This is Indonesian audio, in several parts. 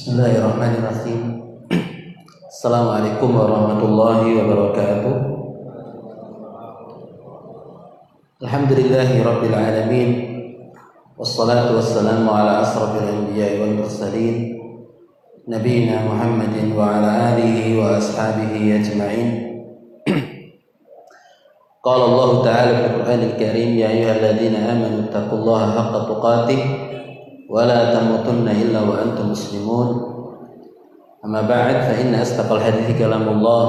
Bismillahirrahmanirrahim. Assalamualaikum warahmatullahi wabarakatuh. Alhamdulillahirabbil alamin. Wassalatu wassalamu ala asrafil anbiya'i wal mursalin nabiyina Muhammadin wa ala alihi wa ashabihi ajma'in. Qala Allah ta'ala fil Qur'anil Karim, ya ayyuhalladzina amanu taqullaha haqqa tuqatih ولا تموتن إلا وأنتم مسلمون. أما بعد، فإن أصدق الحديث كلام الله،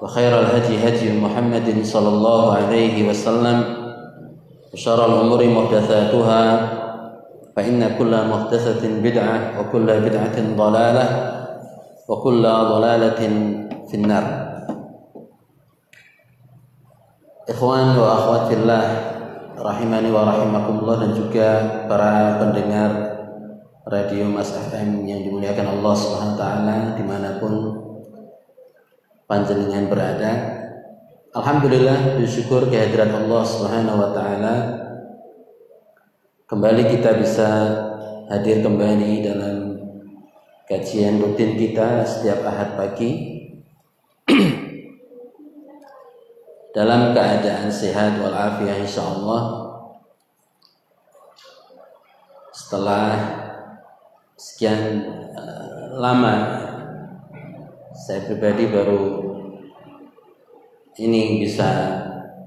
وخير الهدي هدي محمد صلى الله عليه وسلم، وشر الأمور محدثاتها، فإن كل محدثة بدعة، وكل بدعة ضلالة، وكل ضلالة في النار. إخوان وأخوات الله rahimani wa rahimakumullah, dan juga para pendengar radio Mas FM yang dimuliakan Allah Subhanahu wa taala dimanapun panjenengan berada. Alhamdulillah, bersyukur kehadirat Allah Subhanahu wa taala. Kembali kita bisa hadir kembali dalam kajian rutin kita setiap Ahad pagi dalam keadaan sehat walafiat insyaallah, setelah sekian lama saya pribadi baru ini bisa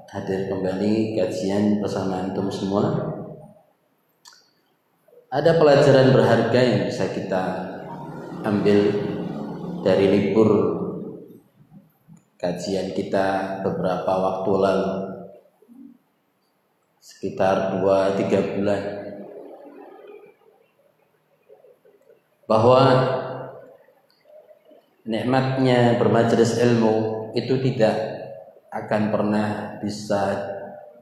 hadir kembali kajian bersama antum semua. Ada pelajaran berharga yang bisa kita ambil dari libur kajian kita beberapa waktu lalu, sekitar 2-3 bulan, bahwa nikmatnya bermajelis ilmu itu tidak akan pernah bisa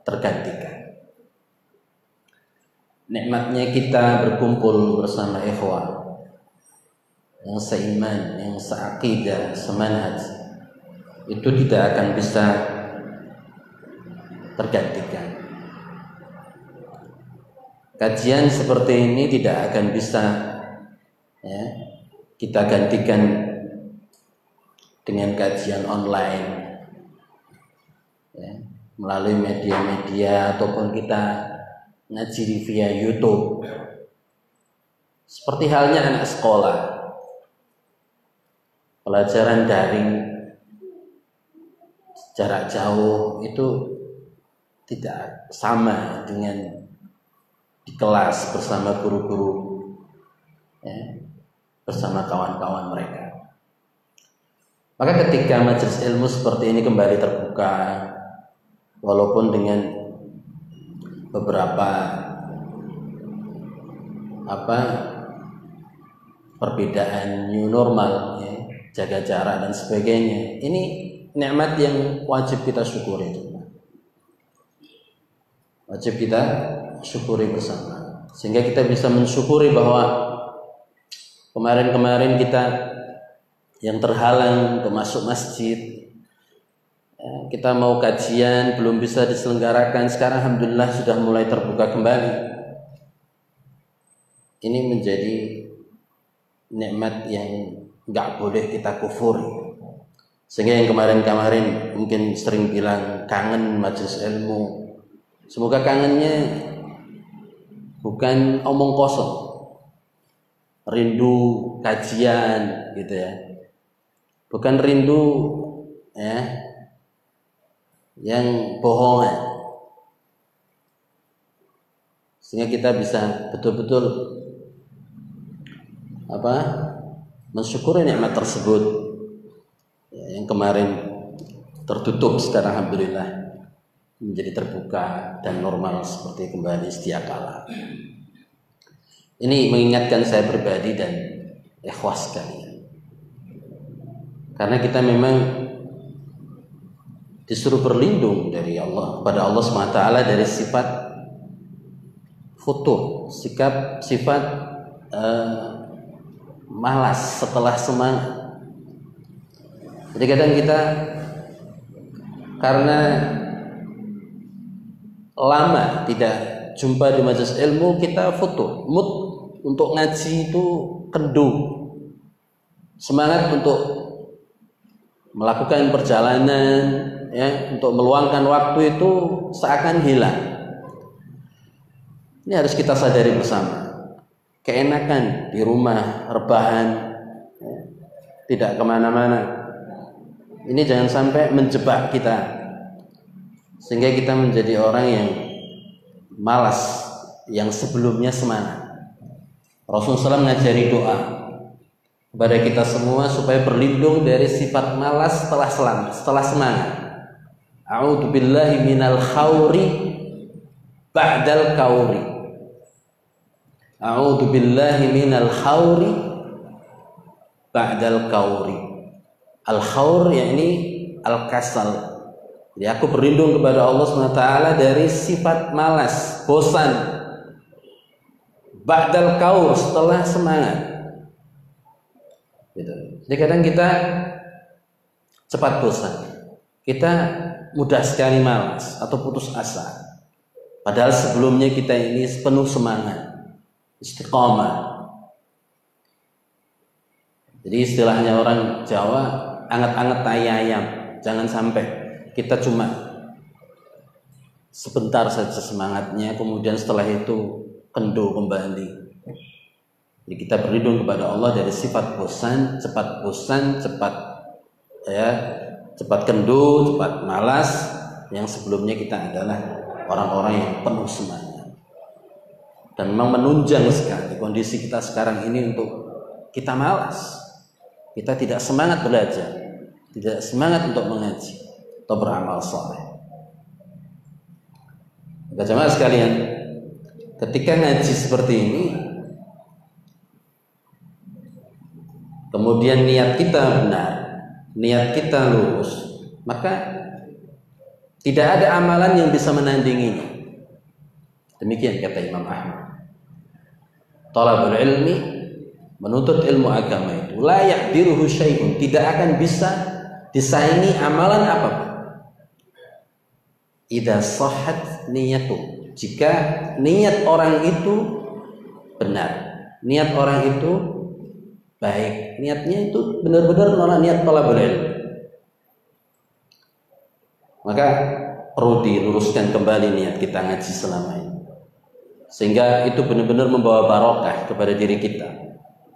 tergantikan. Nikmatnya kita berkumpul bersama ikhwan yang seiman, yang seaqidah, semanhaj, itu tidak akan bisa tergantikan. Kajian seperti ini tidak akan bisa kita gantikan dengan kajian online, melalui media-media, ataupun kita ngaji via YouTube. Seperti halnya anak sekolah, pelajaran daring jarak jauh itu tidak sama dengan di kelas bersama guru-guru, bersama kawan-kawan mereka. Maka ketika majelis ilmu seperti ini kembali terbuka, walaupun dengan beberapa perbedaan new normal, jaga jarak dan sebagainya, ini nikmat yang wajib kita syukuri. Wajib kita syukuri bersama, sehingga kita bisa mensyukuri bahwa kemarin-kemarin kita yang terhalang untuk masuk masjid, kita mau kajian belum bisa diselenggarakan, sekarang alhamdulillah sudah mulai terbuka kembali. Ini menjadi nikmat yang gak boleh kita kufuri. Sehingga yang kemarin-kemarin mungkin sering bilang kangen majelis ilmu, semoga kangennya bukan omong kosong, rindu kajian gitu ya, bukan rindu yang bohongan. Sehingga kita bisa betul-betul mensyukuri nikmat tersebut yang kemarin tertutup, sekarang alhamdulillah menjadi terbuka dan normal seperti kembali setiap kala. Ini mengingatkan saya pribadi dan ikhwas sekalian, karena kita memang disuruh berlindung dari Allah, kepada Allah SWT, dari sifat futur, malas setelah semangat. Jadi kadang kita karena lama tidak jumpa di majelis ilmu, kita futur, mood untuk ngaji itu kendu, semangat untuk melakukan perjalanan, ya, untuk meluangkan waktu itu seakan hilang. Ini harus kita sadari bersama. Keenakan di rumah, rebahan, ya, tidak kemana-mana. Ini jangan sampai menjebak kita, sehingga kita menjadi orang yang malas, yang sebelumnya semangat. Rasulullah SAW mengajari doa kepada kita semua supaya berlindung dari sifat malas setelah semangat. A'udzu billahi minal khawri ba'dal kauri. A'udzu billahi minal khawri ba'dal kauri. Al-khawr yakni al-kasal. Jadi aku berlindung kepada Allah SWT dari sifat malas, bosan, ba'dal kaur, setelah semangat. Gitu. Jadi kadang kita cepat bosan, kita mudah sekali malas atau putus asa. Padahal sebelumnya kita ini penuh semangat, istiqomah. Jadi istilahnya orang Jawa, anget-anget tai ayam. Jangan sampai kita cuma sebentar saja semangatnya, kemudian setelah itu kendur kembali. Jadi kita berlindung kepada Allah dari sifat bosan, cepat kendur, cepat malas, yang sebelumnya kita adalah orang-orang yang penuh semangat. Dan memang menunjang sekali kondisi kita sekarang ini untuk kita malas. Kita tidak semangat belajar, tidak semangat untuk mengaji atau beramal soleh. Jamaah sekalian, ketika ngaji seperti ini, kemudian niat kita benar, niat kita lurus, maka tidak ada amalan yang bisa menandinginya. Demikian kata Imam Ahmad. Talabul ilmi, menuntut ilmu agama itu, la yaqdiruhu syai'un, tidak akan bisa disaingi amalan apapun. Idza sahhat niyatuh, jika niat orang itu benar, niat orang itu baik, niatnya itu benar-benar niat talabul ilmi, maka perlu diluruskan kembali niat kita ngaji selama ini, sehingga itu benar-benar membawa barokah kepada diri kita.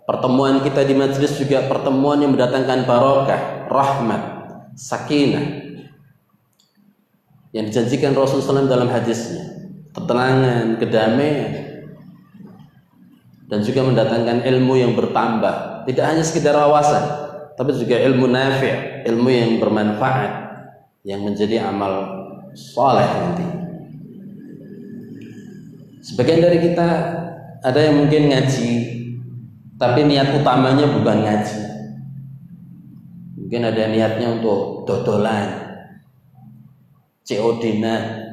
Pertemuan kita di majelis juga pertemuan yang mendatangkan barokah, rahmat, sakinah, yang dijanjikan Rasulullah SAW dalam hadisnya, ketenangan, kedamaian, dan juga mendatangkan ilmu yang bertambah, tidak hanya sekedar wawasan, tapi juga ilmu nafi', ilmu yang bermanfaat, yang menjadi amal soleh nanti. Sebagian dari kita ada yang mungkin ngaji, tapi niat utamanya bukan ngaji. Mungkin ada niatnya untuk dodolan, COD-nya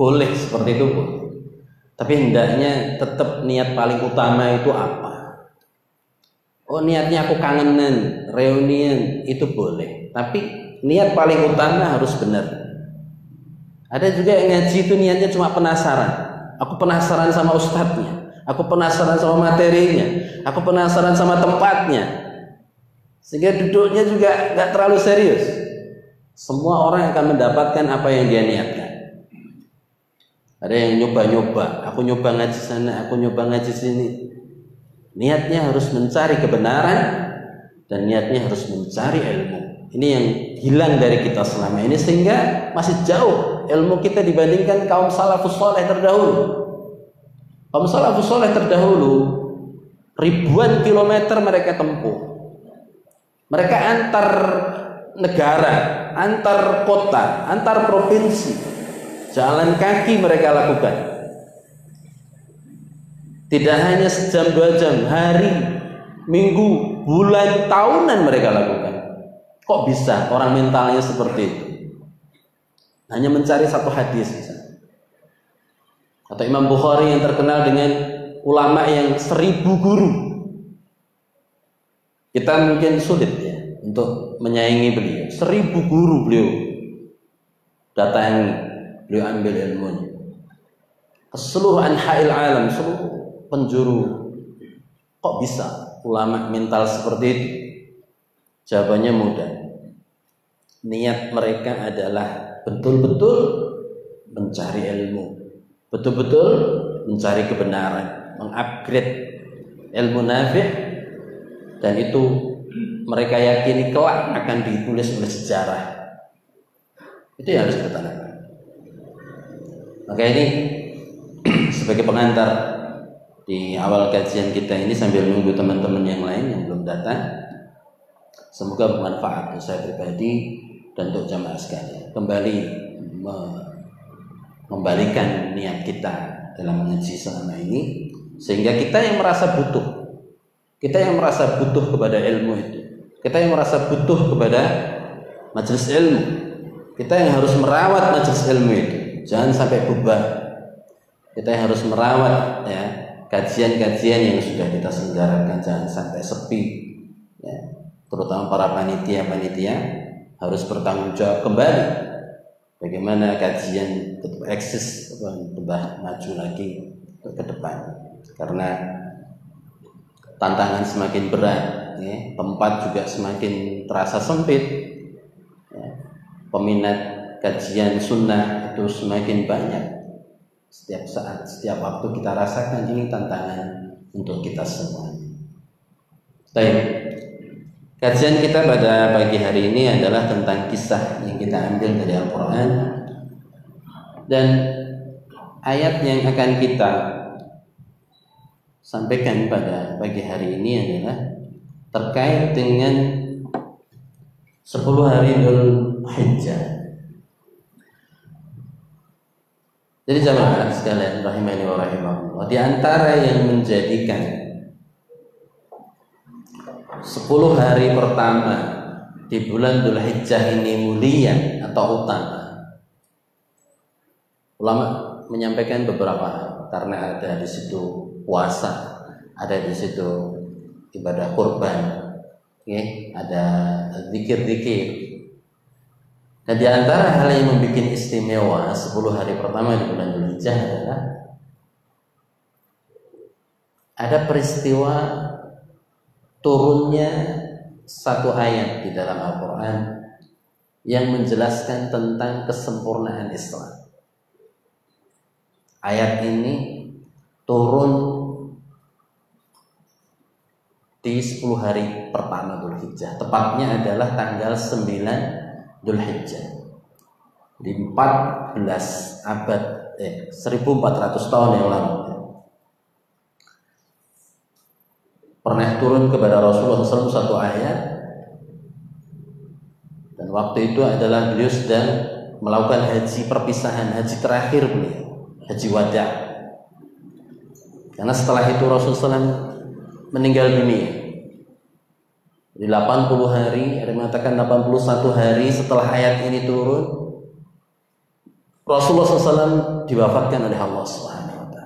boleh seperti itu pun, tapi hendaknya tetap niat paling utama itu apa. Oh, niatnya aku kangenan, reunian, itu boleh, tapi niat paling utama harus benar. Ada juga yang ngaji itu niatnya cuma penasaran. Aku penasaran sama ustadznya, aku penasaran sama materinya, aku penasaran sama tempatnya, sehingga duduknya juga gak terlalu serius. Semua orang akan mendapatkan apa yang dia niatkan. Ada yang nyoba-nyoba, aku nyoba ngaji sana, aku nyoba ngaji sini. Niatnya harus mencari kebenaran, dan niatnya harus mencari ilmu. Ini yang hilang dari kita selama ini, sehingga masih jauh ilmu kita dibandingkan kaum salafus soleh terdahulu. Kaum salafus soleh terdahulu ribuan kilometer mereka tempuh. Mereka antar negara, antar kota, antar provinsi, jalan kaki mereka lakukan. Tidak hanya sejam dua jam, hari, minggu, bulan, tahunan mereka lakukan. Kok bisa orang mentalnya seperti itu? Hanya mencari satu hadis misalnya. Atau Imam Bukhari yang terkenal dengan ulama yang 1000 guru. Kita mungkin sulit ya untuk menyaingi beliau. 1000 guru beliau datangi, beliau ambil ilmunya ke seluruh anha'il alam, seluruh penjuru. Kok bisa ulama mental seperti itu? Jawabannya mudah. Niat mereka adalah betul-betul mencari ilmu, betul-betul mencari kebenaran, mengupgrade ilmu nafi', dan itu mereka yakini kelak akan ditulis oleh sejarah. Itu yang harus kita tanamkan. Maka ini sebagai pengantar di awal kajian kita ini, sambil nunggu teman-teman yang lain yang belum datang, semoga bermanfaat untuk saya pribadi dan untuk jamaah sekalian. Kembali membalikan niat kita dalam mengaji selama ini, sehingga kita yang merasa butuh, kita yang merasa butuh kepada ilmu itu, kita yang merasa butuh kepada majelis ilmu, kita yang harus merawat majelis ilmu itu, jangan sampai bubar. Kita yang harus merawat ya kajian-kajian yang sudah kita selenggarakan, jangan sampai sepi ya. Terutama para panitia harus bertanggung jawab kembali bagaimana kajian tetap eksis, tetap maju lagi ke depan, karena tantangan semakin berat ya, tempat juga semakin terasa sempit ya, peminat kajian sunnah itu semakin banyak. Setiap saat, setiap waktu kita rasakan ini tantangan untuk kita semua. Baik. Kajian kita pada pagi hari ini adalah tentang kisah yang kita ambil dari Al-Qur'an, dan ayat yang akan kita sampaikan pada pagi hari ini adalah terkait dengan 10 hari Dzul Hijjah. Jadi jamaah sekalian rahimani wa rahimakumullah, di antara yang menjadikan 10 hari pertama di bulan Dzul Hijjah ini mulia atau utama, ulama menyampaikan beberapa hal, karena ada di situ puasa, ada di situ ibadah kurban, okay? Ada zikir-zikir. Dan di antara hal yang membuat istimewa 10 hari pertama di bulan Dzul Hijjah adalah ada peristiwa turunnya satu ayat di dalam Al-Qur'an yang menjelaskan tentang kesempurnaan Islam. Ayat ini turun di 10 hari pertama Dzul Hijjah, tepatnya adalah tanggal 9 Dzul Hijjah. Di 1400 tahun yang lalu pernah turun kepada Rasulullah SAW satu ayat, dan waktu itu adalah beliau sedang melakukan haji perpisahan, haji terakhir beliau, haji wada. Karena setelah itu Rasulullah SAW meninggal dunia. Di 80 hari, ada mengatakan 81 hari setelah ayat ini turun, Rasulullah SAW diwafatkan oleh Allah SWT.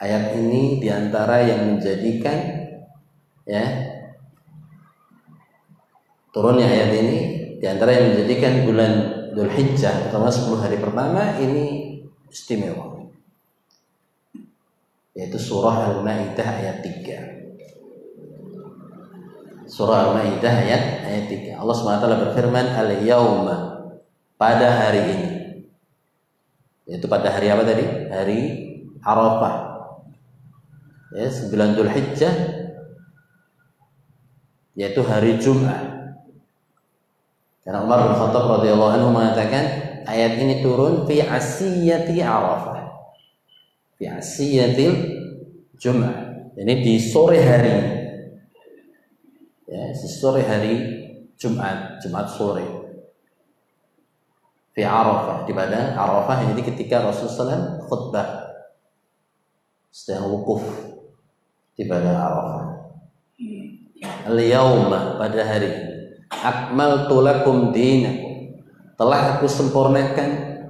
Ayat ini diantara yang menjadikan ya turunnya ayat ini diantara yang menjadikan bulan Dzul Hijjah, terutama 10 hari pertama ini istimewa, yaitu surah Al-Maidah ayat 3. Surah Al-Maidah ayat 3. Allah Subhanahu wa taala berfirman, "Al-yauma", pada hari ini. Yaitu pada hari apa tadi? Hari Arafah. Ya, 9 Dzul Hijjah yaitu hari Jumat. Karena Umar bin Khattab radhiyallahu anhu mengatakan ayat ini turun fi asiyati Arafah, fi asiyatil Jumat. Ini di sore hari, ya, di sore hari Jumat sore. Fi Arafah, di padang Arafah. Jadi ketika Rasulullah khutbah sedang wukuf di padang Arafah. Al-yauma, pada hari ini, akmaltu lakum dinakum, telah aku sempurnakan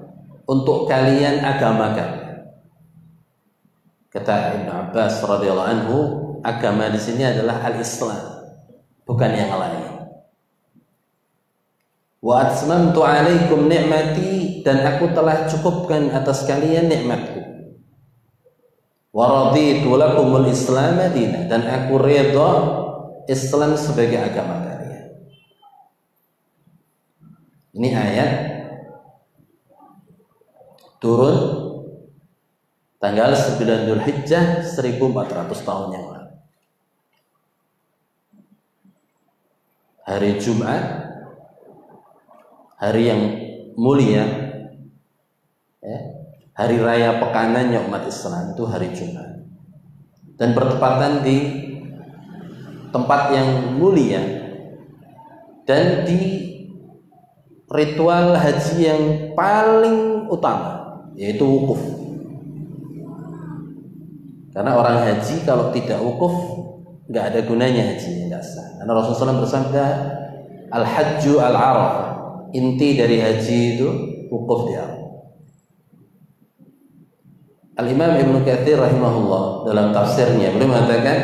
untuk kalian agama kalian. Kata Ibnu Abbas radhiyallahu anhu, agama di sini adalah al-Islam, bukan yang lain. Wa atmamtu 'alaikum ni'mati, dan aku telah cukupkan atas kalian nikmatku. Wa raditu lakumul Islam madina, dan aku rida Islam sebagai agama kalian. Ini ayat turun tanggal 9 Dzulhijjah 1400 tahun yang lalu. Hari Jumat, hari yang mulia, hari raya pekanannya umat Islam itu hari Jumat, dan bertepatan di tempat yang mulia dan di ritual haji yang paling utama, yaitu wukuf. Karena orang haji kalau tidak wukuf nggak ada gunanya hajinya, nggak sah. Karena Rasulullah SAW bersabda, al-hajju al-arafah, inti dari haji itu wukuf di Arafah. Al-Imam Ibnu Katsir rahimahullah dalam tafsirnya beliau mengatakan,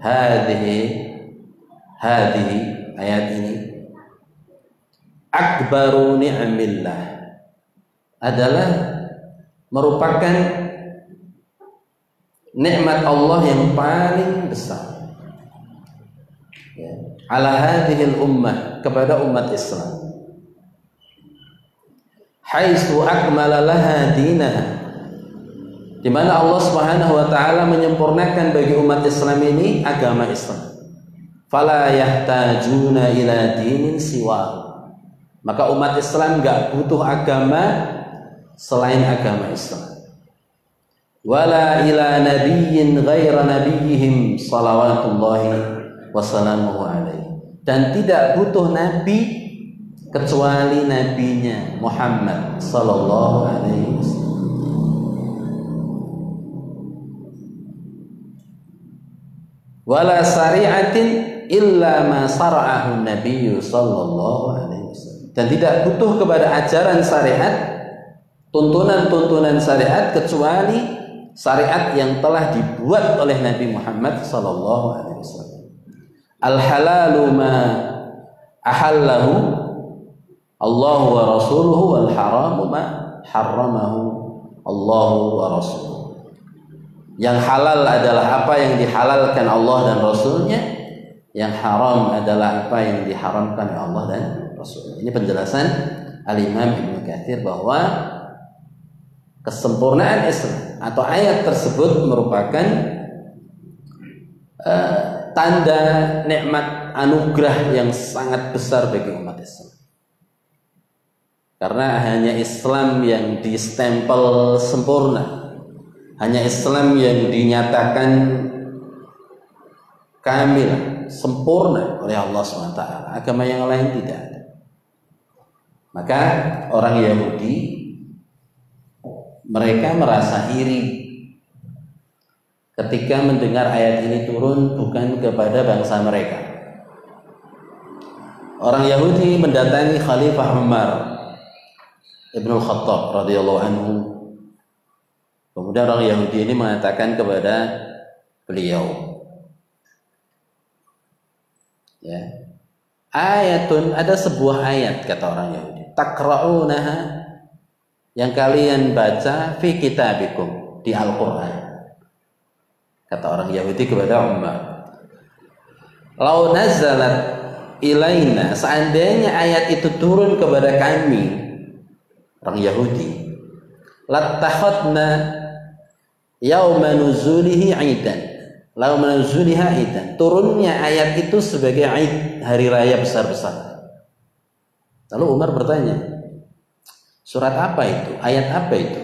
hadhihi ayat ini akbaru ni'amillah, adalah merupakan nikmat Allah yang paling besar ala hadhil ummah, kepada umat Islam, haitsu akmala laha dinaha, di mana Allah Subhanahu wa taala menyempurnakan bagi umat Islam ini agama Islam. Fala yahtajuna ila dinin siwa. Maka umat Islam enggak butuh agama selain agama Islam. Wala ila nabiyyin ghaira nabiyyihim shalawatullahi wa salamuhu alaihi. Dan tidak butuh nabi kecuali nabinya Muhammad sallallahu alaihi wasallam. Wala syari'atin illa ma sara'ahu nabiyyu sallallahu alaihi wasallam, dan tidak butuh kepada ajaran syariat, tuntunan-tuntunan syariat, kecuali syariat yang telah dibuat oleh Nabi Muhammad sallallahu alaihi wasallam. Al halalu ma ahallahu Allah wa rasuluhu, wal haramu ma harramahu Allah wa rasuluhu. Yang halal adalah apa yang dihalalkan Allah dan Rasulnya, yang haram adalah apa yang diharamkan Allah dan Rasulnya. Ini penjelasan Al-Imam Ibnu Katsir bahwa kesempurnaan Islam atau ayat tersebut merupakan tanda nikmat anugerah yang sangat besar bagi umat Islam. Karena hanya Islam yang distempel sempurna, hanya Islam yang dinyatakan kamil, sempurna oleh Allah SWT. Agama yang lain tidak ada. Maka orang Yahudi, mereka merasa iri ketika mendengar ayat ini turun bukan kepada bangsa mereka. Orang Yahudi mendatangi Khalifah Umar Ibnu Khattab radhiyallahu anhu. Kemudian orang Yahudi ini mengatakan kepada beliau, ayatun, ada sebuah ayat, kata orang Yahudi, takra'unaha, yang kalian baca, fi kitabikum, di Al-Qur'an, kata orang Yahudi kepada Umar, lau nazalat ilaina, seandainya ayat itu turun kepada kami, orang Yahudi, lattakhadna yauma nuzulihi aidan, lauma nuzuliha aidan, turunnya ayat itu sebagai aid, hari raya besar-besar. Lalu Umar bertanya, surat apa itu? Ayat apa itu?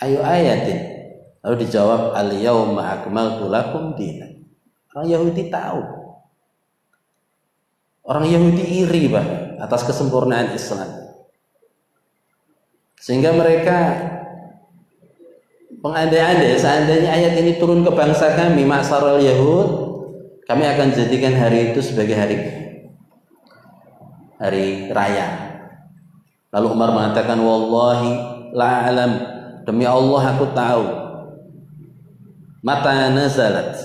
Ayo ayatin. Lalu dijawab, al yauma akmaltu lakum dinakum. Orang Yahudi tahu, orang Yahudi iri bahkan atas kesempurnaan Islam, sehingga mereka mengandai-andai, seandainya ayat ini turun ke bangsa kami, ma'asyaral Yahud, kami akan jadikan hari itu sebagai hari raya. Lalu Umar mengatakan, wallahi la'alam, demi Allah aku tahu, mata nazalat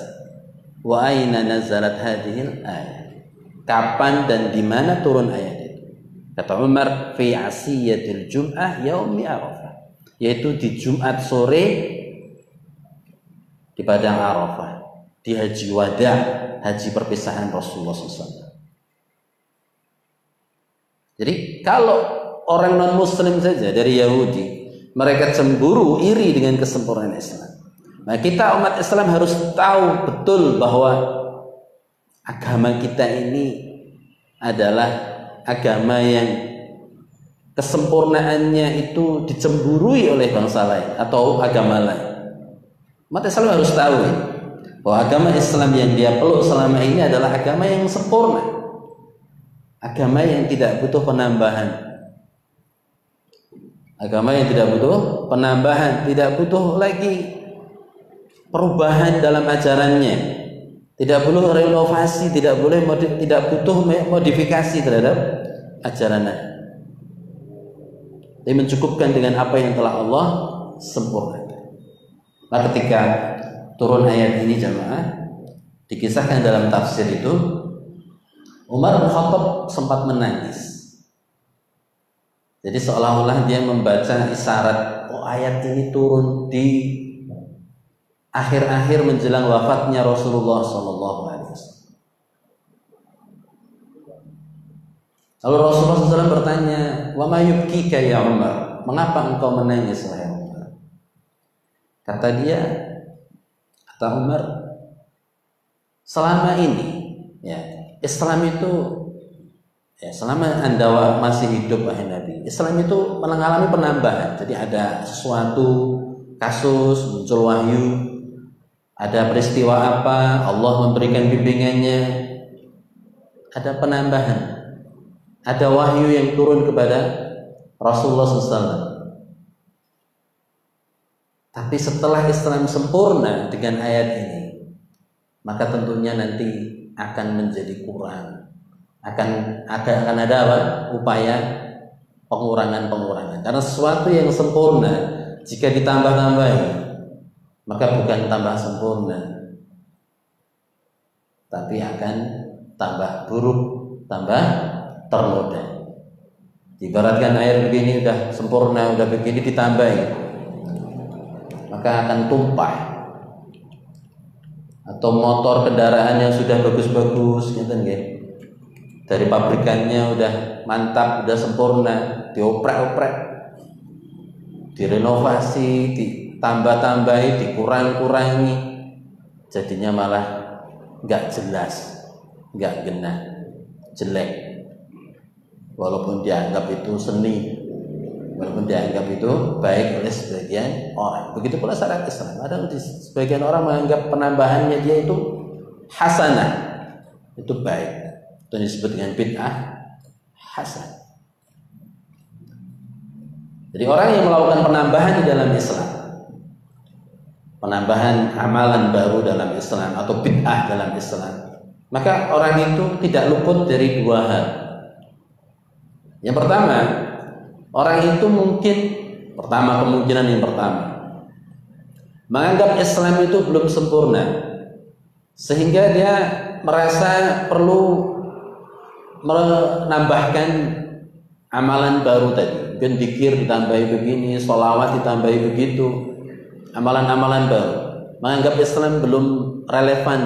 wa aina nazalat hadhil ayat, kapan dan di mana turun ayat itu. Kata Umar, fi asiyatil jum'ah yaumi Arafah, yaitu di Jumat sore di Padang Arafah. di Haji Wada, haji perpisahan Rasulullah SAW. Jadi kalau orang non-muslim saja dari Yahudi mereka cemburu, iri dengan kesempurnaan Islam. Nah, kita umat Islam harus tahu betul bahwa agama kita ini adalah agama yang kesempurnaannya itu dicemburui oleh bangsa lain atau agama lain. Umat Islam harus tahu bahwa agama Islam yang dia peluk selama ini adalah agama yang sempurna, agama yang tidak butuh penambahan. Agama yang tidak butuh penambahan, tidak butuh lagi perubahan dalam ajarannya, tidak perlu renovasi, tidak butuh modifikasi terhadap ajarannya. Dia mencukupkan dengan apa yang telah Allah sempurnakan. Nah, ketika turun ayat ini jamaah, dikisahkan dalam tafsir itu Umar bin Khattab sempat menangis. Jadi seolah-olah dia membaca isyarat, oh ayat ini turun di akhir-akhir menjelang wafatnya Rasulullah SAW. Lalu Rasulullah SAW bertanya, wa ma yubkika ya Umar, mengapa engkau menangis wahai Umar? Kata dia, kata Umar, selama ini ya Islam itu, ya, selama Anda masih hidup wahai Nabi, Islam itu mengalami penambahan. Jadi ada sesuatu, kasus, muncul wahyu, ada peristiwa apa, Allah memberikan bimbingannya, ada penambahan, ada wahyu yang turun kepada Rasulullah SAW. Tapi setelah Islam sempurna dengan ayat ini, maka tentunya nanti akan menjadi kurang. Akan ada apa? Upaya pengurangan-pengurangan. Karena sesuatu yang sempurna jika ditambah-tambahi maka bukan tambah sempurna, tapi akan tambah buruk, tambah ternoda. Ibaratkan air begini udah sempurna, udah begini ditambahi maka akan tumpah. Atau motor kendaraan yang sudah bagus-bagus gitu nggih, dari pabrikannya udah mantap, udah sempurna, dioprek-oprek, direnovasi, ditambah-tambahi, dikurang-kurangi, jadinya malah nggak jelas, nggak genah, jelek. Walaupun dianggap itu seni, walaupun dianggap itu baik oleh sebagian orang. Begitu pula syariat Islam. Ada sebagian orang menganggap penambahannya dia itu hasanah, itu baik. Itu disebut dengan bid'ah hasan. Jadi orang yang melakukan penambahan di dalam Islam, penambahan amalan baru dalam Islam atau bid'ah dalam Islam, maka orang itu tidak luput dari dua hal. Yang pertama, orang itu mungkin kemungkinan yang pertama menganggap Islam itu belum sempurna, sehingga dia merasa perlu menambahkan amalan baru tadi. Mungkin dzikir ditambahi begini, sholawat ditambahi begitu, amalan-amalan baru. Menganggap Islam belum relevan,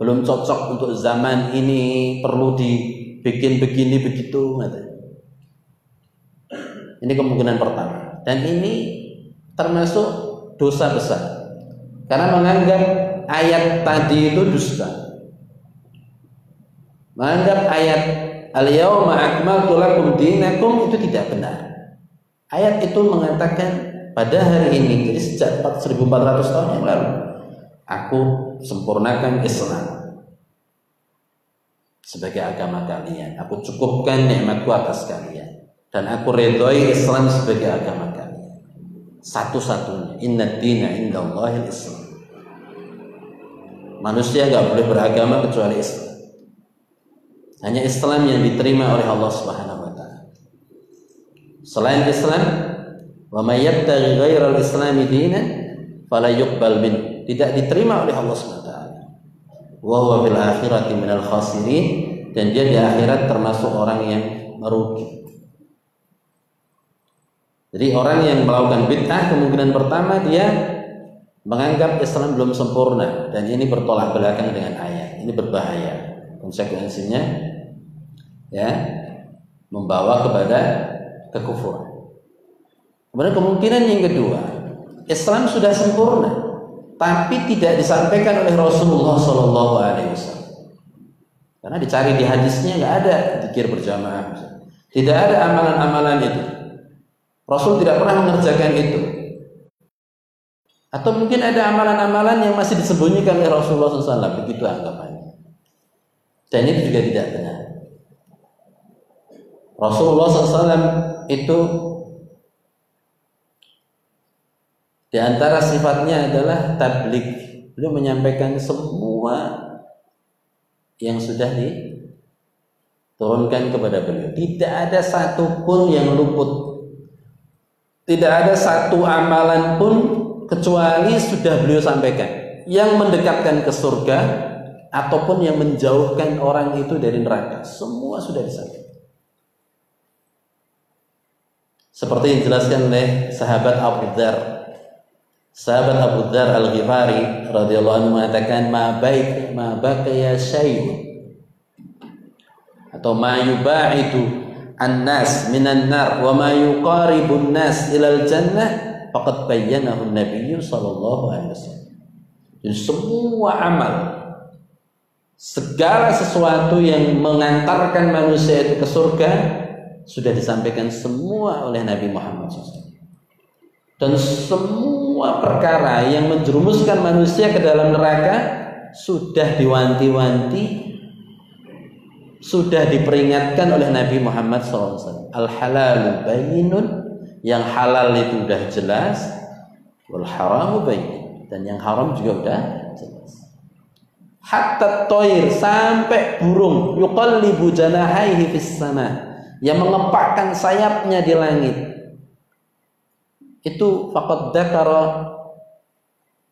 belum cocok untuk zaman ini, perlu dibikin begini begitu. Ini kemungkinan pertama. Dan ini termasuk dosa besar, karena menganggap ayat tadi itu dusta. Menganggap ayat al-yauma akmaltu lakum dinakum itu tidak benar. Ayat itu mengatakan pada hari ini, jadi sejak 1400 tahun yang lalu, aku sempurnakan Islam sebagai agama kalian, aku cukupkan nikmatku atas kalian, dan aku redoi Islam sebagai agama kalian satu-satunya. Inna dina indallahi al-Islam. Manusia nggak boleh beragama kecuali Islam. Hanya Islam yang diterima oleh Allah Subhanahu wa taala. Selain Islam, wa may yabtaghi ghairal islami dinan fala yuqbal min, tidak diterima oleh Allah Subhanahu wa taala. Wa huwa fil akhirati minal khasirin, dan dia di akhirat termasuk orang yang merugi. Jadi orang yang melakukan bid'ah, kemungkinan pertama dia menganggap Islam belum sempurna, dan ini bertolak belakang dengan ayat. Ini berbahaya. Konsekuensinya ya membawa kepada kekufuran. Kemudian kemungkinan yang kedua, Islam sudah sempurna tapi tidak disampaikan oleh Rasulullah sallallahu alaihi wasallam. Karena dicari di hadisnya enggak ada zikir berjamaah. Tidak ada amalan-amalan itu. Rasul tidak pernah mengerjakan itu. Atau mungkin ada amalan-amalan yang masih disembunyikan oleh Rasulullah SAW, begitu anggapannya. Dan itu juga tidak benar. Rasulullah SAW itu di antara sifatnya adalah tabligh. Beliau menyampaikan semua yang sudah diturunkan kepada beliau. Tidak ada satupun yang luput. Tidak ada satu amalan pun kecuali sudah beliau sampaikan, yang mendekatkan ke surga ataupun yang menjauhkan orang itu dari neraka, semua sudah disampaikan. Seperti yang dijelaskan oleh sahabat Abu Dzar Al Ghifari radhiyallahu anhu mengatakan, ma baqiya syai' atau ma yubaidu an-nas minan nar wa ma yuqaribun nas ilal jannah faqad bayyanahu an-nabiy sallallahu alaihi wasallam. Jadi semua amal, segala sesuatu yang mengantarkan manusia itu ke surga sudah disampaikan semua oleh Nabi Muhammad SAW. Dan semua perkara yang menjerumuskan manusia ke dalam neraka sudah diwanti-wanti, sudah diperingatkan oleh Nabi Muhammad SAW. Al-halalu bayyinun, yang halal itu sudah jelas, wal haramu bayyin, dan yang haram juga sudah jelas. Hatta toir, sampai burung, yuqallibu janahaihi fis sama, yang mengepakkan sayapnya di langit. Itu faqad dzakara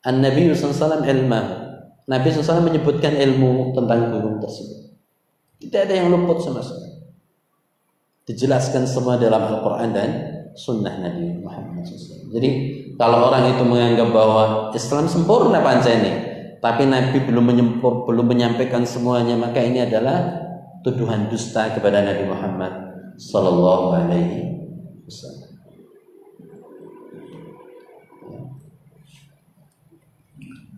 an-nabi sallallahu alaihi wasallam ilma. Nabi SAW menyebutkan ilmu tentang burung tersebut. Tidak ada yang luput sama sekali. Dijelaskan semua dalam Al-Qur'an dan Sunnah Nabi Muhammad SAW. Jadi kalau orang itu menganggap bahwa Islam sempurna pancene, tapi Nabi belum menyampaikan semuanya, maka ini adalah tuduhan dusta kepada Nabi Muhammad Sallallahu Alaihi Wasallam.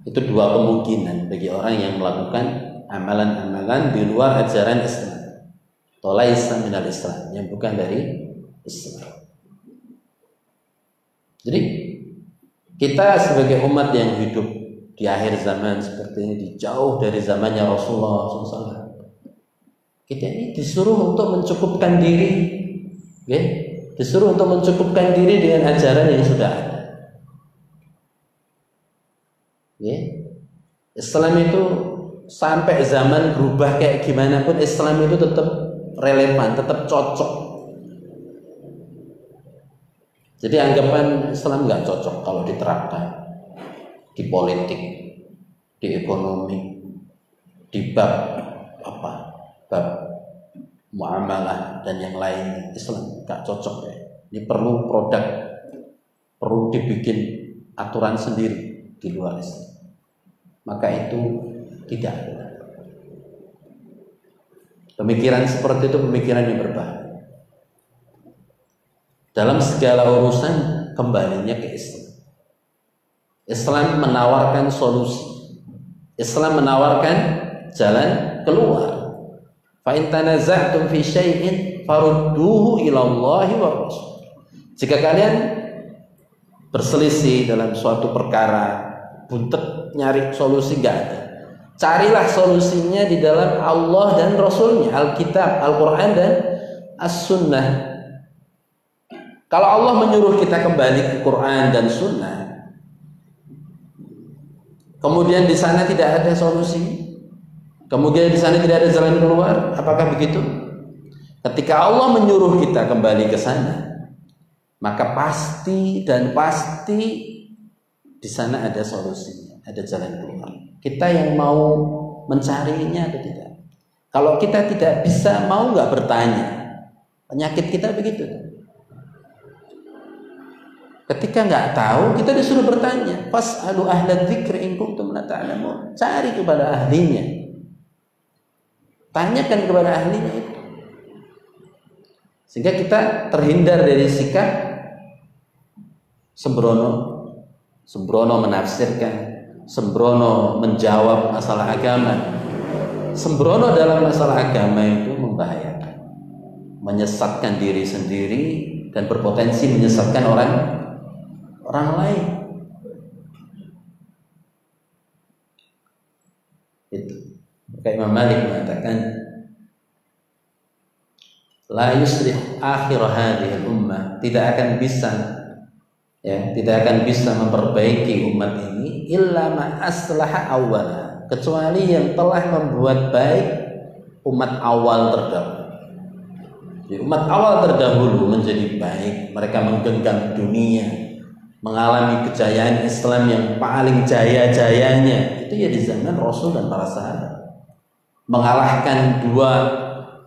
Itu dua kemungkinan bagi orang yang melakukan amalan-amalan di luar ajaran Islam. Tolaisa minal Islam, yang bukan dari Islam. Jadi kita sebagai umat yang hidup di akhir zaman seperti ini, di jauh dari zamannya Rasulullah SAW, kita ini disuruh untuk mencukupkan diri, okay? Disuruh untuk mencukupkan diri dengan ajaran yang sudah ada, okay? Islam itu sampai zaman berubah kayak gimana pun, Islam itu tetap relevan, tetap cocok. Jadi anggapan Islam nggak cocok kalau diterapkan di politik, di ekonomi, di bab muamalah dan yang lain. Islam nggak cocok ya. Ini perlu produk, perlu dibikin aturan sendiri di luar Islam. Maka itu tidak. Pemikiran seperti itu pemikiran yang berbahaya. Dalam segala urusan kembalinya ke Islam. Islam menawarkan solusi. Islam menawarkan jalan keluar. Fa in tanaza'tum fi syai'in farudduhu ila Allah wa Rasul. Jika kalian berselisih dalam suatu perkara, buntut nyari solusi enggak ada, carilah solusinya di dalam Allah dan Rasulnya, Alkitab, Al-Qur'an dan As-Sunnah. Kalau Allah menyuruh kita kembali ke Quran dan Sunnah, kemudian di sana tidak ada solusi, kemudian di sana tidak ada jalan keluar, apakah begitu? Ketika Allah menyuruh kita kembali ke sana, maka pasti di sana ada solusinya, ada jalan keluar. Kita yang mau mencarinya atau tidak? Kalau kita tidak bisa, mau nggak bertanya? Penyakit kita begitu. Ketika nggak tahu, kita disuruh bertanya. Fas'alu ahla dzikri in kuntum la ta'lamun. Cari kepada ahlinya. Tanyakan kepada ahlinya itu. Sehingga kita terhindar dari sikap sembrono. Sembrono menafsirkan, sembrono menjawab masalah agama. Sembrono dalam masalah agama itu membahayakan, menyesatkan diri sendiri dan berpotensi menyesatkan orang lain. Itu. Maka Imam Malik mengatakan, la yuslih akhir hadhihi ummah, tidak akan bisa, ya, tidak akan bisa memperbaiki umat ini illa ma aslaha awwala, kecuali yang telah membuat baik umat awal terdahulu. Jadi umat awal terdahulu menjadi baik, mereka menggenggam dunia, mengalami kejayaan Islam yang paling jaya-jayanya. Itu ya di zaman Rasul dan para sahabat. Mengalahkan dua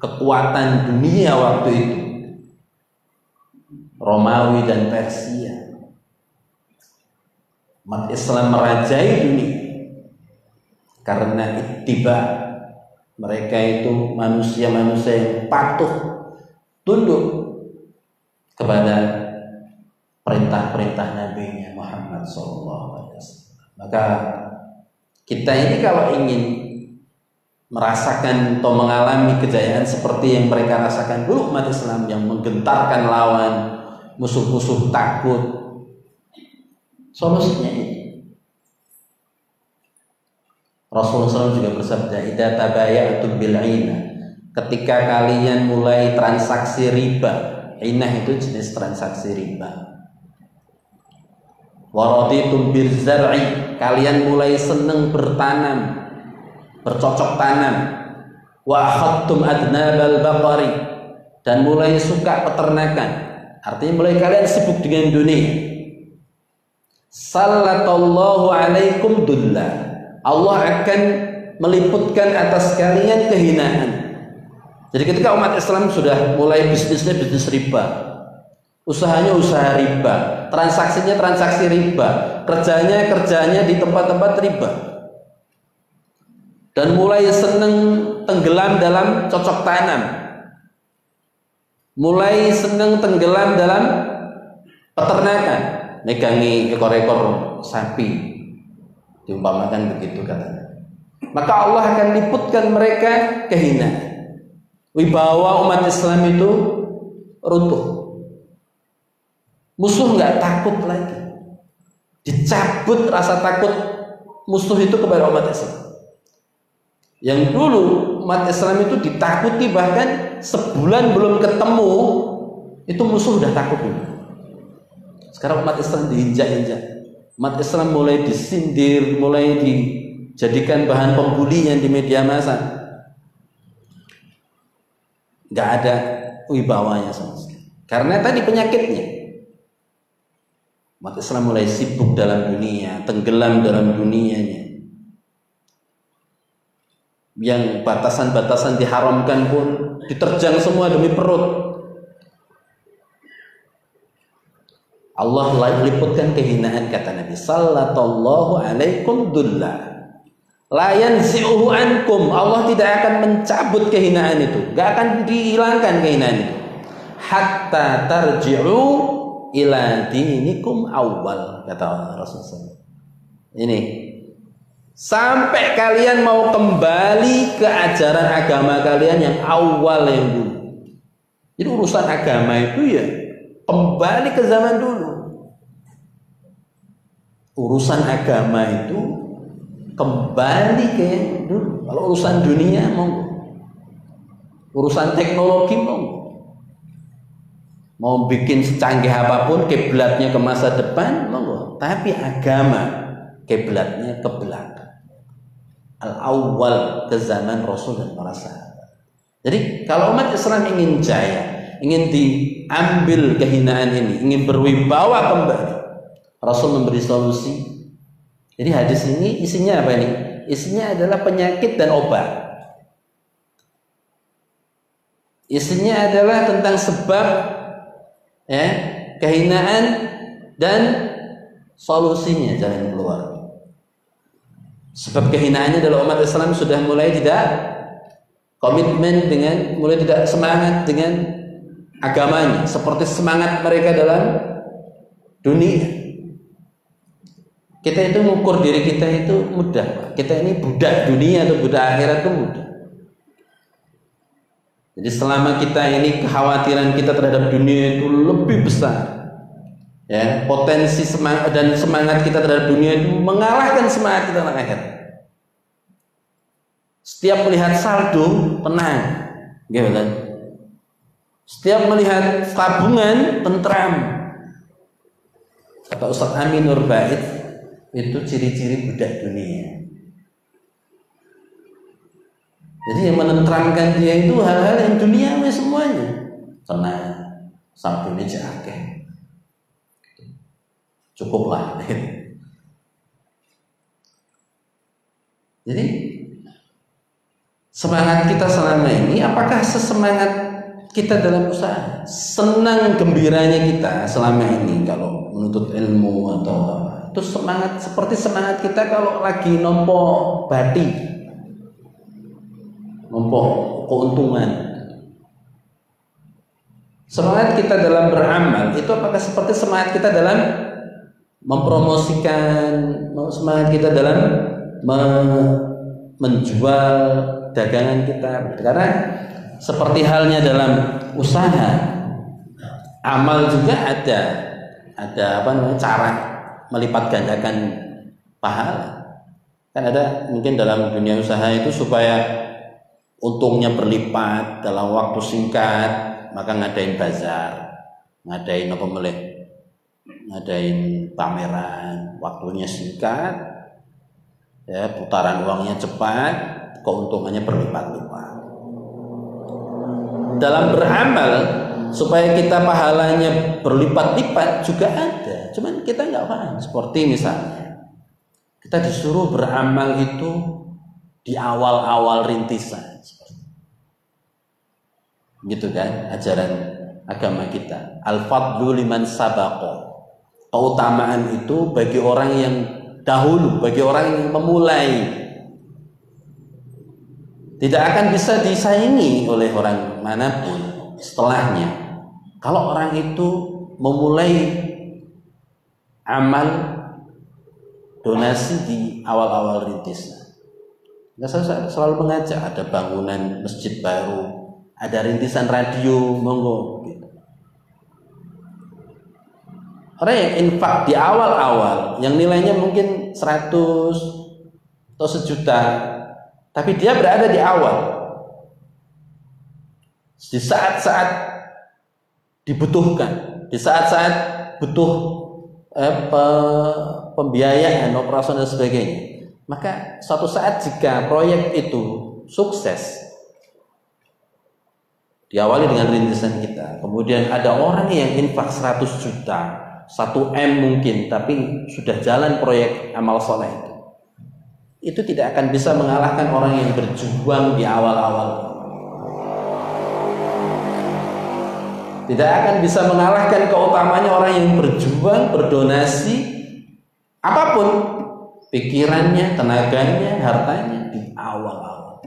kekuatan dunia waktu itu, Romawi dan Persia. Umat Islam merajai dunia. Karena ittiba, mereka itu manusia-manusia yang patuh, tunduk kepada perintah-perintah Nabi-Nya Muhammad SAW. Maka kita ini kalau ingin merasakan atau mengalami kejayaan seperti yang mereka rasakan dulu umat Islam yang menggentarkan lawan, musuh-musuh takut, solusinya itu. Rasulullah SAW juga bersabda, idza tabaya'tum bil inah, ketika kalian mulai transaksi riba, inah itu jenis transaksi riba, waraditum bil zar'i, kalian mulai seneng bertanam, bercocok tanam, wa akhadtum adnabal baqari, dan mulai suka peternakan, artinya mulai kalian sibuk dengan dunia, sallallahu alaikum dullah, Allah akan meliputkan atas kalian kehinaan. Jadi ketika umat Islam sudah mulai bisnisnya bisnis riba, usahanya usaha riba, transaksinya transaksi riba, kerjanya di tempat-tempat riba, dan mulai seneng tenggelam dalam cocok tanam, mulai seneng tenggelam dalam peternakan, megangi ekor-ekor sapi, diumpamakan begitu katanya, maka Allah akan liputkan mereka kehinaan. Wibawa umat Islam itu runtuh, musuh nggak takut lagi, dicabut rasa takut musuh itu kepada umat Islam. Yang dulu umat Islam itu ditakuti, bahkan sebulan belum ketemu itu musuh udah takut dulu. Sekarang umat Islam diinjak-injak. Umat Islam mulai disindir, mulai dijadikan bahan pembulian di media massa. Nggak ada wibawanya sama sekali. Karena tadi penyakitnya. Umat Islam mulai sibuk dalam dunia, tenggelam dalam dunianya. Yang batasan-batasan diharamkan pun diterjang semua demi perut. Allah liputkan kehinaan, kata Nabi sallallahu alaikum dullah la yanzi'uhu ankum, Allah tidak akan mencabut kehinaan itu, gak akan dihilangkan kehinaan itu, hatta tarji'u ila dinikum awal, kata Rasulullah. Ini sampai kalian mau kembali ke ajaran agama kalian yang awal, yang dulu. Jadi urusan agama itu ya kembali ke zaman dulu. Urusan agama itu kembali ke dulu. Kalau urusan dunia monggo, urusan teknologi monggo, mau bikin secanggih apapun kiblatnya ke masa depan monggo, tapi agama kiblatnya ke belakang, al-awwal, ke zaman Rasul dan para sahabat. Jadi kalau umat Islam ingin jaya, ingin diambil kehinaan ini, ingin berwibawa kembali, Rasul memberi solusi. Jadi hadis ini isinya apa ini? Isinya adalah penyakit dan obat. Isinya adalah tentang sebab kehinaan dan solusinya, jalan keluar. Sebab kehinaannya dalam umat Islam sudah mulai tidak komitmen dengan, mulai tidak semangat dengan agamanya seperti semangat mereka dalam dunia. Kita itu mengukur diri kita itu mudah. Kita ini budak dunia atau budak akhirat itu mudah. Jadi selama kita ini kekhawatiran kita terhadap dunia itu lebih besar, ya, potensi semangat dan semangat kita terhadap dunia itu mengalahkan semangat kita terhadap akhirat. Setiap melihat saldo tenang, gimana? Setiap melihat tabungan tentram. Kata Ustadz Amin Nurbaits, itu ciri-ciri budak dunia. Jadi yang menenteramkan dia itu hal-hal yang duniawi semuanya. Tenang, sabun aja akeh, cukuplah. Jadi semangat kita selama ini, apakah sesemangat kita dalam usaha? Senang gembiranya kita selama ini kalau menuntut ilmu atau itu semangat seperti semangat kita kalau lagi nompo badi, nompo keuntungan. Semangat kita dalam beramal itu apakah seperti semangat kita dalam mempromosikan, semangat kita dalam menjual dagangan kita? Karena seperti halnya dalam usaha, amal juga ada cara melipat gandakan pahala. Kan ada mungkin dalam dunia usaha itu supaya untungnya berlipat dalam waktu singkat, maka ngadain bazar, ngadain apa meleh, ngadain pameran, waktunya singkat, ya, putaran uangnya cepat, keuntungannya berlipat-lipat. Dalam beramal supaya kita pahalanya berlipat-lipat juga ada, cuman kita nggak paham. Seperti misalnya kita disuruh beramal itu di awal-awal rintisan, gitu kan ajaran agama kita. Al-fadlu liman sabaqo, keutamaan itu bagi orang yang dahulu, bagi orang yang memulai. Tidak akan bisa disaingi oleh orang manapun setelahnya kalau orang itu memulai amal donasi di awal-awal rintisnya. Saya selalu mengajak, ada bangunan masjid baru, ada rintisan radio, monggo. Orang yang infak di awal-awal yang nilainya mungkin 100 atau sejuta, tapi dia berada di awal, di saat-saat dibutuhkan, di saat-saat butuh pembiayaan, operasional dan sebagainya. Maka suatu saat jika proyek itu sukses, diawali dengan rintisan kita, kemudian ada orang yang infak 100 juta 1M mungkin, tapi sudah jalan proyek amal soleh itu, itu tidak akan bisa mengalahkan orang yang berjuang di awal-awal. Tidak akan bisa mengalahkan keutamanya orang yang berjuang, berdonasi, apapun pikirannya, tenaganya, hartanya di awal-awal.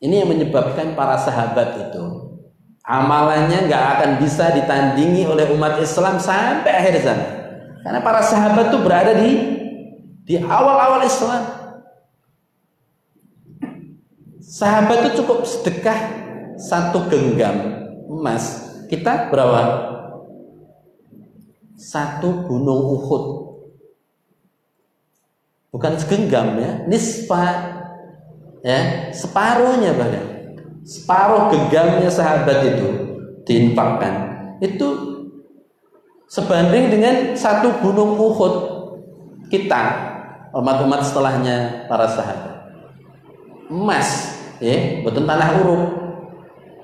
Ini yang menyebabkan para sahabat itu amalannya nggak akan bisa ditandingi oleh umat Islam sampai akhir zaman. Karena para sahabat itu berada di awal-awal Islam. Sahabat itu cukup sedekah satu genggam emas. Kita berapa? Satu gunung Uhud. Bukan segenggam ya, nisfa, ya, separuhnya bahkan. Separuh genggamnya sahabat itu diinfakkan. Itu sebanding dengan satu gunung Uhud kita, umat-umat setelahnya para sahabat. Emas, ya, bukan tanah uruk.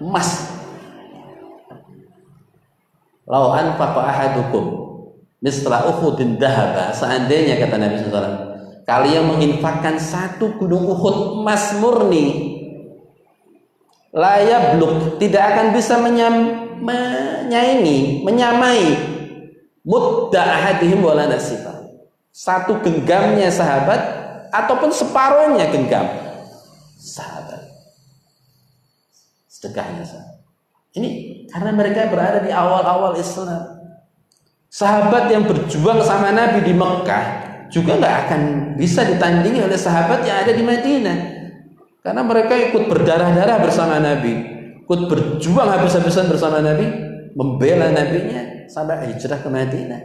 Emas. Lau anfaqa ahadukum misla Uhudin dahaba, seandainya kata Nabi sallallahu alaihi wasallam, kalian menginfakkan satu gunung Uhud emas murni, la yabluk, tidak akan bisa menyaingi, menyamai mudda ahadihim wala nasibah. Satu genggamnya sahabat ataupun separohnya genggam sahabat. Sedekahnya sahabat. Ini karena mereka berada di awal-awal Islam. Sahabat yang berjuang sama Nabi di Mekah juga nggak akan bisa ditandingi oleh sahabat yang ada di Madinah, karena mereka ikut berdarah-darah bersama Nabi, ikut berjuang habis-habisan bersama Nabi, membela Nabinya sampai hijrah ke Madinah.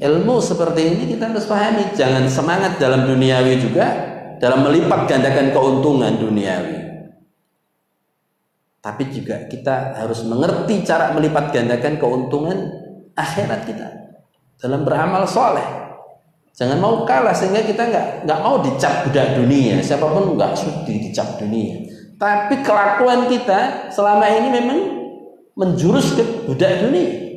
Ilmu seperti ini kita harus pahami, jangan semangat dalam duniawi juga, dalam melipat gandakan keuntungan duniawi. Tapi juga kita harus mengerti cara melipat gandakan keuntungan akhirat kita dalam beramal soleh. Jangan mau kalah sehingga kita nggak mau dicap budak dunia. Siapapun nggak sudi dicap dunia. Tapi kelakuan kita selama ini memang menjurus ke budak dunia.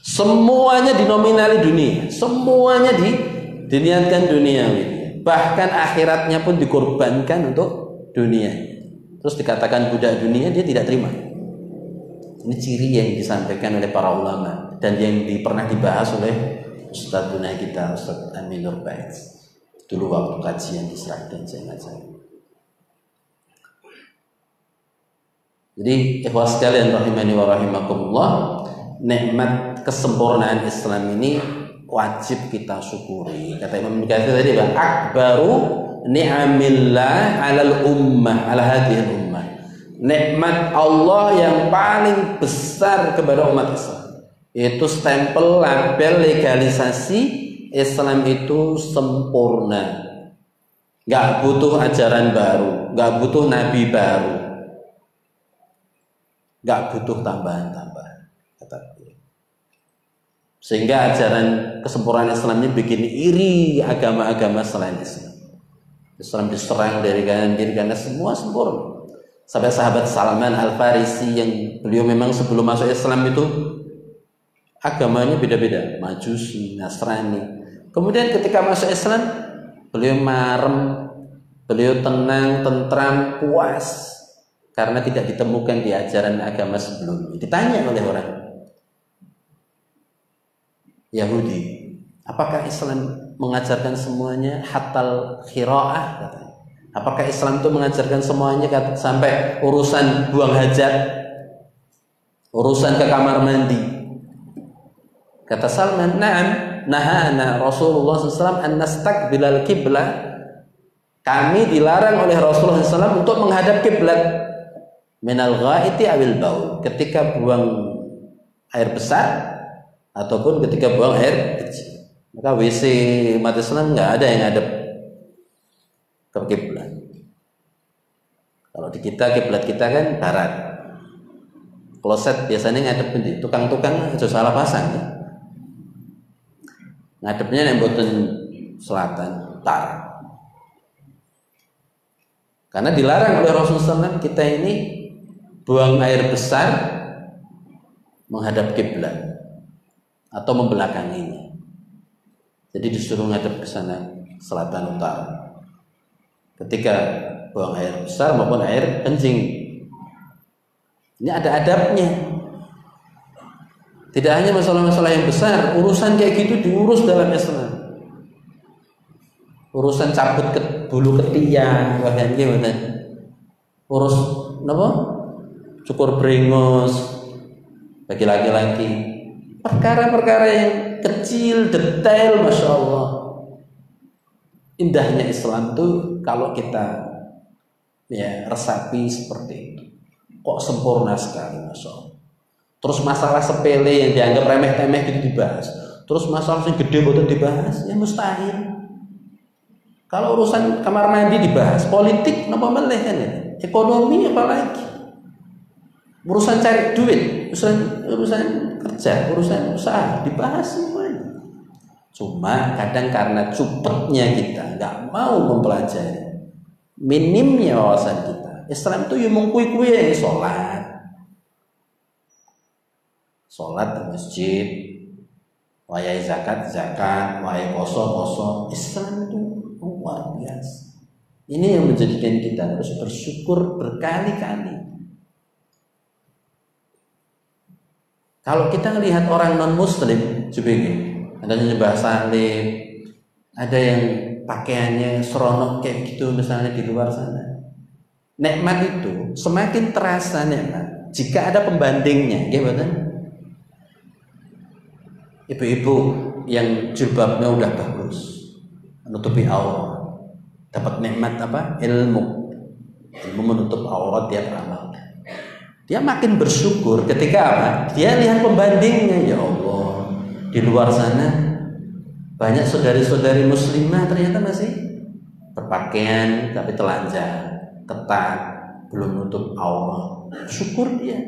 Semuanya dinominali dunia, semuanya diniatkan dunia. Bahkan akhiratnya pun dikorbankan untuk dunia. Terus dikatakan budak dunia, dia tidak terima. Ini ciri yang disampaikan oleh para ulama dan yang pernah dibahas oleh Ustadz kita, Ustadz Amin Nurbaits, dulu waktu kajian di Sragen, saya ingat saya. Jadi ikhwas sekalian rahimani wa rahimakumullah, nikmat kesempurnaan Islam ini wajib kita syukuri. Kata Imam Bukhari tadi, Bang, akbaru ni'amillah 'alal ummah, 'ala hadhil ummah. Nikmat Allah yang paling besar kepada umat Islam, yaitu stempel, label, legalisasi Islam itu sempurna. Enggak butuh ajaran baru, enggak butuh nabi baru. Enggak butuh tambahan-tambahan. Sehingga ajaran kesempurnaan Islam ini bikin iri agama-agama selain Islam. Islam diserang dari kanan kiri, karena semua sempurna. Sampai sahabat Salman Al-Farisi yang beliau memang sebelum masuk Islam itu agamanya beda-beda, Majusi, Nasrani. Kemudian ketika masuk Islam, beliau marem, beliau tenang, tentram, puas, karena tidak ditemukan di ajaran agama sebelumnya. Ditanya oleh orang Yahudi, apakah Islam mengajarkan semuanya hatal khira'ah? Katanya. Apakah Islam itu mengajarkan semuanya sampai urusan buang hajat, urusan ke kamar mandi? Kata Salman, na'am, nahana Rasulullah SAW an nastaqbilal qiblah. Kami dilarang oleh Rasulullah SAW untuk menghadap kiblat. Minal ghaiti awil baul, ketika buang air besar ataupun ketika buang air kecil. Maka WC umat Islam nggak ada yang hadap ke kiblat. Kalau di kita, kiblat kita kan barat. Kloset biasanya ngadep di tukang-tukang, itu salah pasang ya. Ngadepnya yang boten selatan, utara. Karena dilarang oleh Rasulullah SAW kita ini buang air besar menghadap kiblat atau membelakanginya. Jadi disuruh ngadep ke sana selatan utara. Ketika buang air besar maupun air kencing, ini ada adabnya. Tidak hanya masalah-masalah yang besar, urusan kayak gitu diurus dalam Islam. Urusan cabut ke bulu ketiak, urus apa? Cukur beringus bagi laki-laki. Perkara-perkara yang kecil, detail, Masya Allah. Indahnya Islam tuh kalau kita ya resapi seperti itu. Kok sempurna sekali, Masya Allah. Terus masalah sepele yang dianggap remeh-temeh gitu dibahas. Terus masalah yang gede boten dibahas, ya mustahil. Kalau urusan kamar mandi dibahas, politik napa meneh kan ya, ekonomi apalagi. Urusan cari duit, urusan kerja, urusan usaha, dibahas semuanya. Cuma kadang karena cupetnya kita nggak mau mempelajari, minimnya wawasan kita. Islam itu yang mengkui-kui ya, sholat di masjid, wayai zakat zakat, wayai poso poso. Islam itu luar biasa. Ini yang menjadikan kita harus bersyukur berkali-kali. Kalau kita melihat orang non-muslim, ada yang bahasa salib, ada yang pakaiannya seronok kayak gitu misalnya di luar sana. Nikmat itu semakin terasa nikmat jika ada pembandingnya, ya betul. Ibu-ibu yang jilbabnya udah bagus, menutupi aurat, dapat nikmat apa? Ilmu. Ilmu menutup aurat tiap malam. Dia makin bersyukur ketika apa? Dia lihat pembandingnya, ya Allah. Di luar sana banyak saudari-saudari muslimah ternyata masih berpakaian tapi telanjang, ketat, belum nutup aurat. Syukur dia.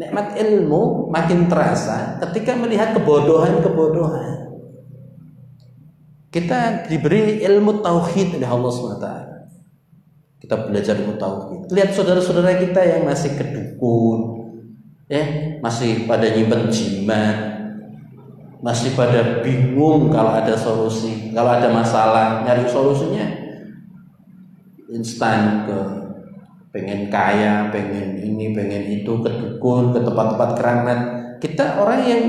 Nikmat ilmu makin terasa ketika melihat kebodohan-kebodohan. Kita diberi ilmu tauhid oleh Allah SWT. Kita belajar ilmu tauhid. Lihat saudara-saudara kita yang masih kedukun, ya, masih pada nyimpen jimat, masih pada bingung kalau ada solusi, kalau ada masalah nyari solusinya instan, ke pengen kaya, pengen ini, pengen itu, ke dukun, ke tempat-tempat keramat. Kita orang yang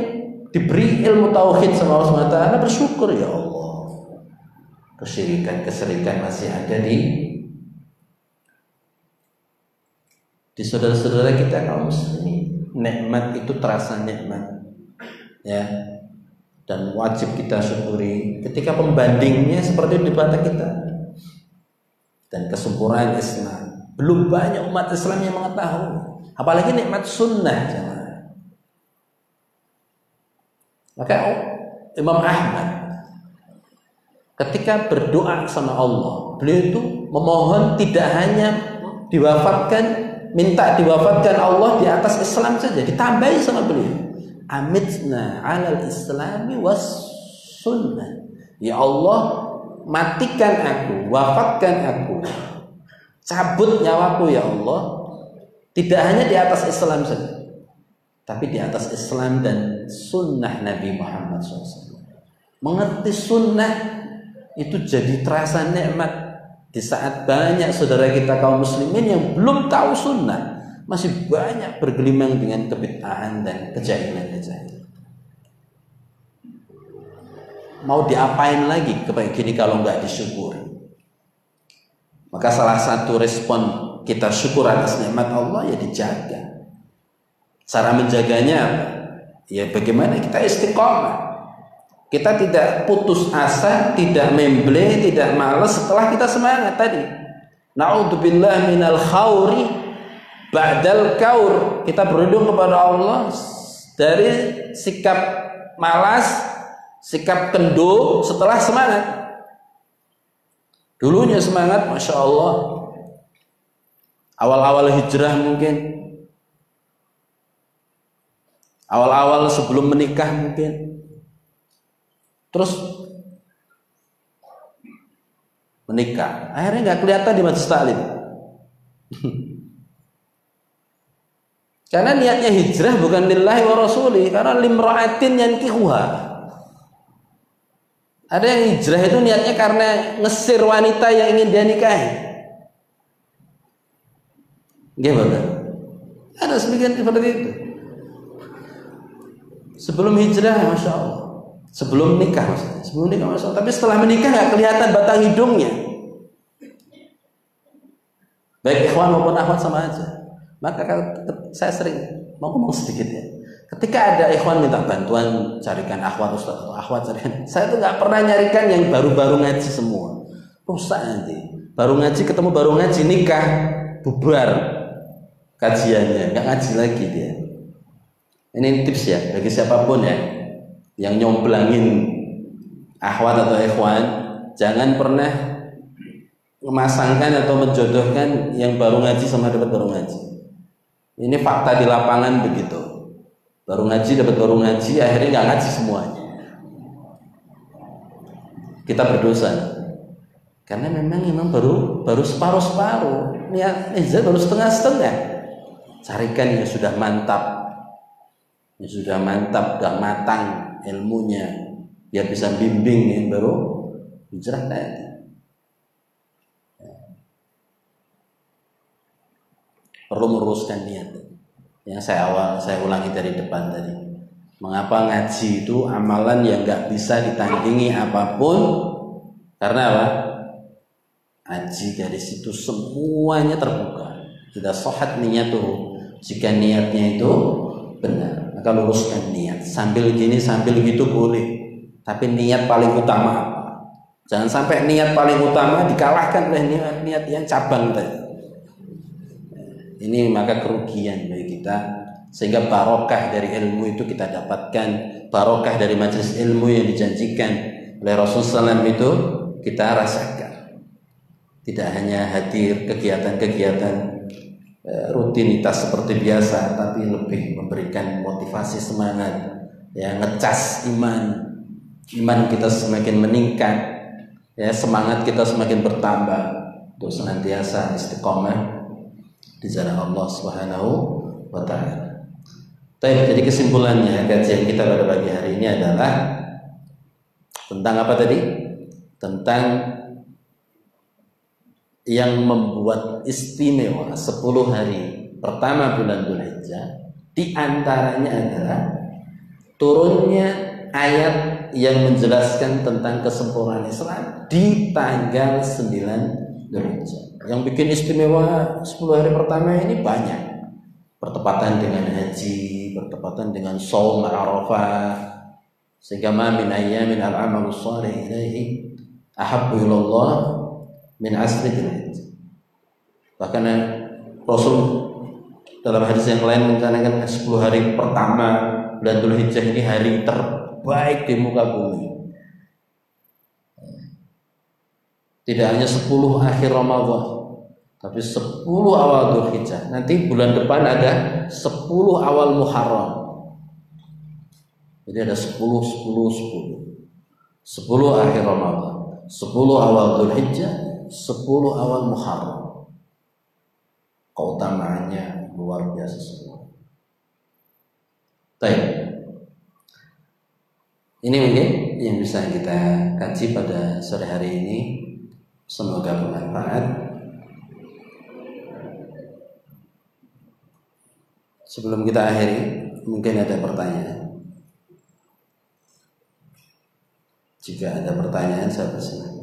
diberi ilmu tauhid sama Allah Taala bersyukur, ya Allah, kesirikan masih ada di saudara-saudara kita kaum muslimin. Nikmat itu terasa nikmat, ya. Dan wajib kita syukuri ketika pembandingnya seperti di mata kita. Dan kesempurnaan Islam, belum banyak umat Islam yang mengetahui, apalagi nikmat sunnah. Maka Imam Ahmad ketika berdoa sama Allah, beliau itu memohon tidak hanya diwafatkan, minta diwafatkan Allah di atas Islam saja, ditambahi sama beliau, amitna alal islami was sunnah. Ya Allah, matikan aku, wafatkan aku, cabut nyawaku ya Allah, tidak hanya di atas Islam saja, tapi di atas Islam dan sunnah Nabi Muhammad SAW. Mengerti sunnah itu jadi terasa nikmat di saat banyak saudara kita kaum muslimin yang belum tahu sunnah, masih banyak bergelimang dengan kebid'ahan dan kejahilan. Mau diapain lagi kayak gini kalau nggak disyukuri? Maka salah satu respon kita syukur atas nikmat Allah ya dijaga. Cara menjaganya ya bagaimana kita istiqomah. Kita tidak putus asa, tidak memble, tidak malas setelah kita semangat tadi. Na'udzubillah minal khawri ba'dal kaur. Kita berlindung kepada Allah dari sikap malas, sikap kendur setelah semangat. Dulunya semangat, Masya Allah, awal-awal hijrah mungkin, awal-awal sebelum menikah mungkin, terus menikah, akhirnya gak kelihatan di majelis taklim. Karena niatnya hijrah bukan lillahi wa rasulih, karena limra'atin yankihuha. Ada yang hijrah itu niatnya karena ngesir wanita yang ingin dia nikahi. Gimana? Ada sebagian seperti itu. Sebelum hijrah, Masya Allah, sebelum nikah, maksudnya. Sebelum nikah, Masya Allah. Tapi setelah menikah nggak kelihatan batang hidungnya. Baik ikhwan maupun akhwat sama aja. Maka saya sering mau ngomong sedikit ya. Ketika ada ikhwan minta bantuan, carikan akhwat ustaz atau akhwat carikan. Saya tuh nggak pernah nyarikan yang baru-baru ngaji semua. Rusak nanti. Baru ngaji ketemu baru ngaji nikah, bubar kajiannya, nggak ngaji lagi dia. Ini tips ya bagi siapapun ya yang nyomblangin akhwat atau ikhwan, jangan pernah memasangkan atau menjodohkan yang baru ngaji sama dapat baru ngaji. Ini fakta di lapangan begitu. Baru ngaji dapat baru ngaji, akhirnya nggak ngaji semuanya. Kita berdosa. Karena memang baru separuh-separuh. Niat baru setengah-setengah. Carikan yang sudah mantap. Yang sudah mantap, sudah matang ilmunya. Biar bisa bimbing yang baru hijrah nanti. Perlu meluruskan niat. Yang saya ulangi dari depan tadi. Mengapa ngaji itu amalan yang gak bisa ditandingi apapun? Karena apa? Ngaji dari situ semuanya terbuka. Tidak sohat niyatuh, jika niatnya itu benar. Maka luruskan niat. Sambil gini sambil gitu boleh, tapi niat paling utama apa? Jangan sampai niat paling utama dikalahkan oleh niat-niat yang cabang tadi. Ini maka kerugian bagi kita. Sehingga barokah dari ilmu itu kita dapatkan, barokah dari majelis ilmu yang dijanjikan oleh Rasulullah SAW itu kita rasakan. Tidak hanya hadir kegiatan-kegiatan rutinitas seperti biasa, tapi lebih memberikan motivasi semangat, ya, ngecas iman. Iman kita semakin meningkat, ya, semangat kita semakin bertambah untuk senantiasa istiqomah di jalan Allah Subhanahu wa Ta'ala. Baik, jadi kesimpulannya kajian kita pada pagi hari ini adalah tentang apa tadi? Tentang yang membuat istimewa 10 hari pertama bulan Dzulhijjah. Di antaranya adalah turunnya ayat yang menjelaskan tentang kesempurnaan Islam di tanggal 9 Dzulhijjah. Yang bikin istimewa 10 hari pertama ini banyak. Bertepatan dengan haji, bertepatan dengan shaum Arafah, sehingga ma min ayyamin al-amalu shalih ilaihi ahabbu ilallah min asri dzulhijjah. Bahkan Rasul dalam hadis yang lain mencanangkan 10 hari pertama bulan Dzulhijjah ini hari terbaik di muka bumi. Tidak hanya 10 akhir Ramadan, tapi 10 awal Dzulhijjah. Nanti bulan depan ada 10 awal Muharram. Jadi ada 10 akhir Ramadan, 10 awal Dzulhijjah, 10 awal Muharram. Keutamaannya luar biasa semua. Baik. Ini mungkin yang bisa kita kaji pada sore hari ini. Semoga bermanfaat. Sebelum kita akhiri, mungkin ada pertanyaan. Jika ada pertanyaan, saya persilakan.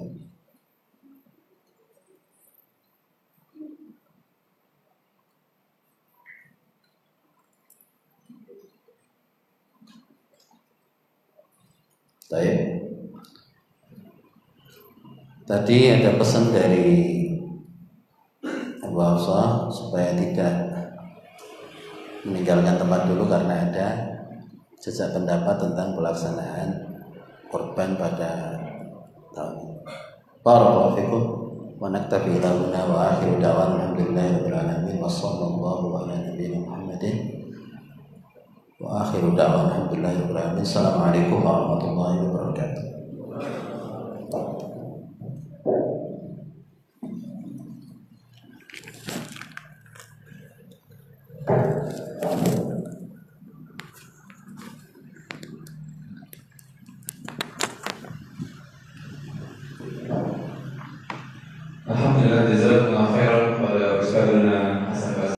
Tadi ada pesan dari Abu Hafsa supaya tidak meninggalkan tempat dulu karena ada jejak pendapat tentang pelaksanaan kurban pada tahun ini. Barakallahu fikum wa naktafi ila huna wa akhiru da'wana alhamdulillahirabbil alamin wa sallallahu ala nabiyina Muhammadin wa akhiru da'wana alhamdulillahirabbil alamin. Assalamualaikum warahmatullahi wabarakatuh.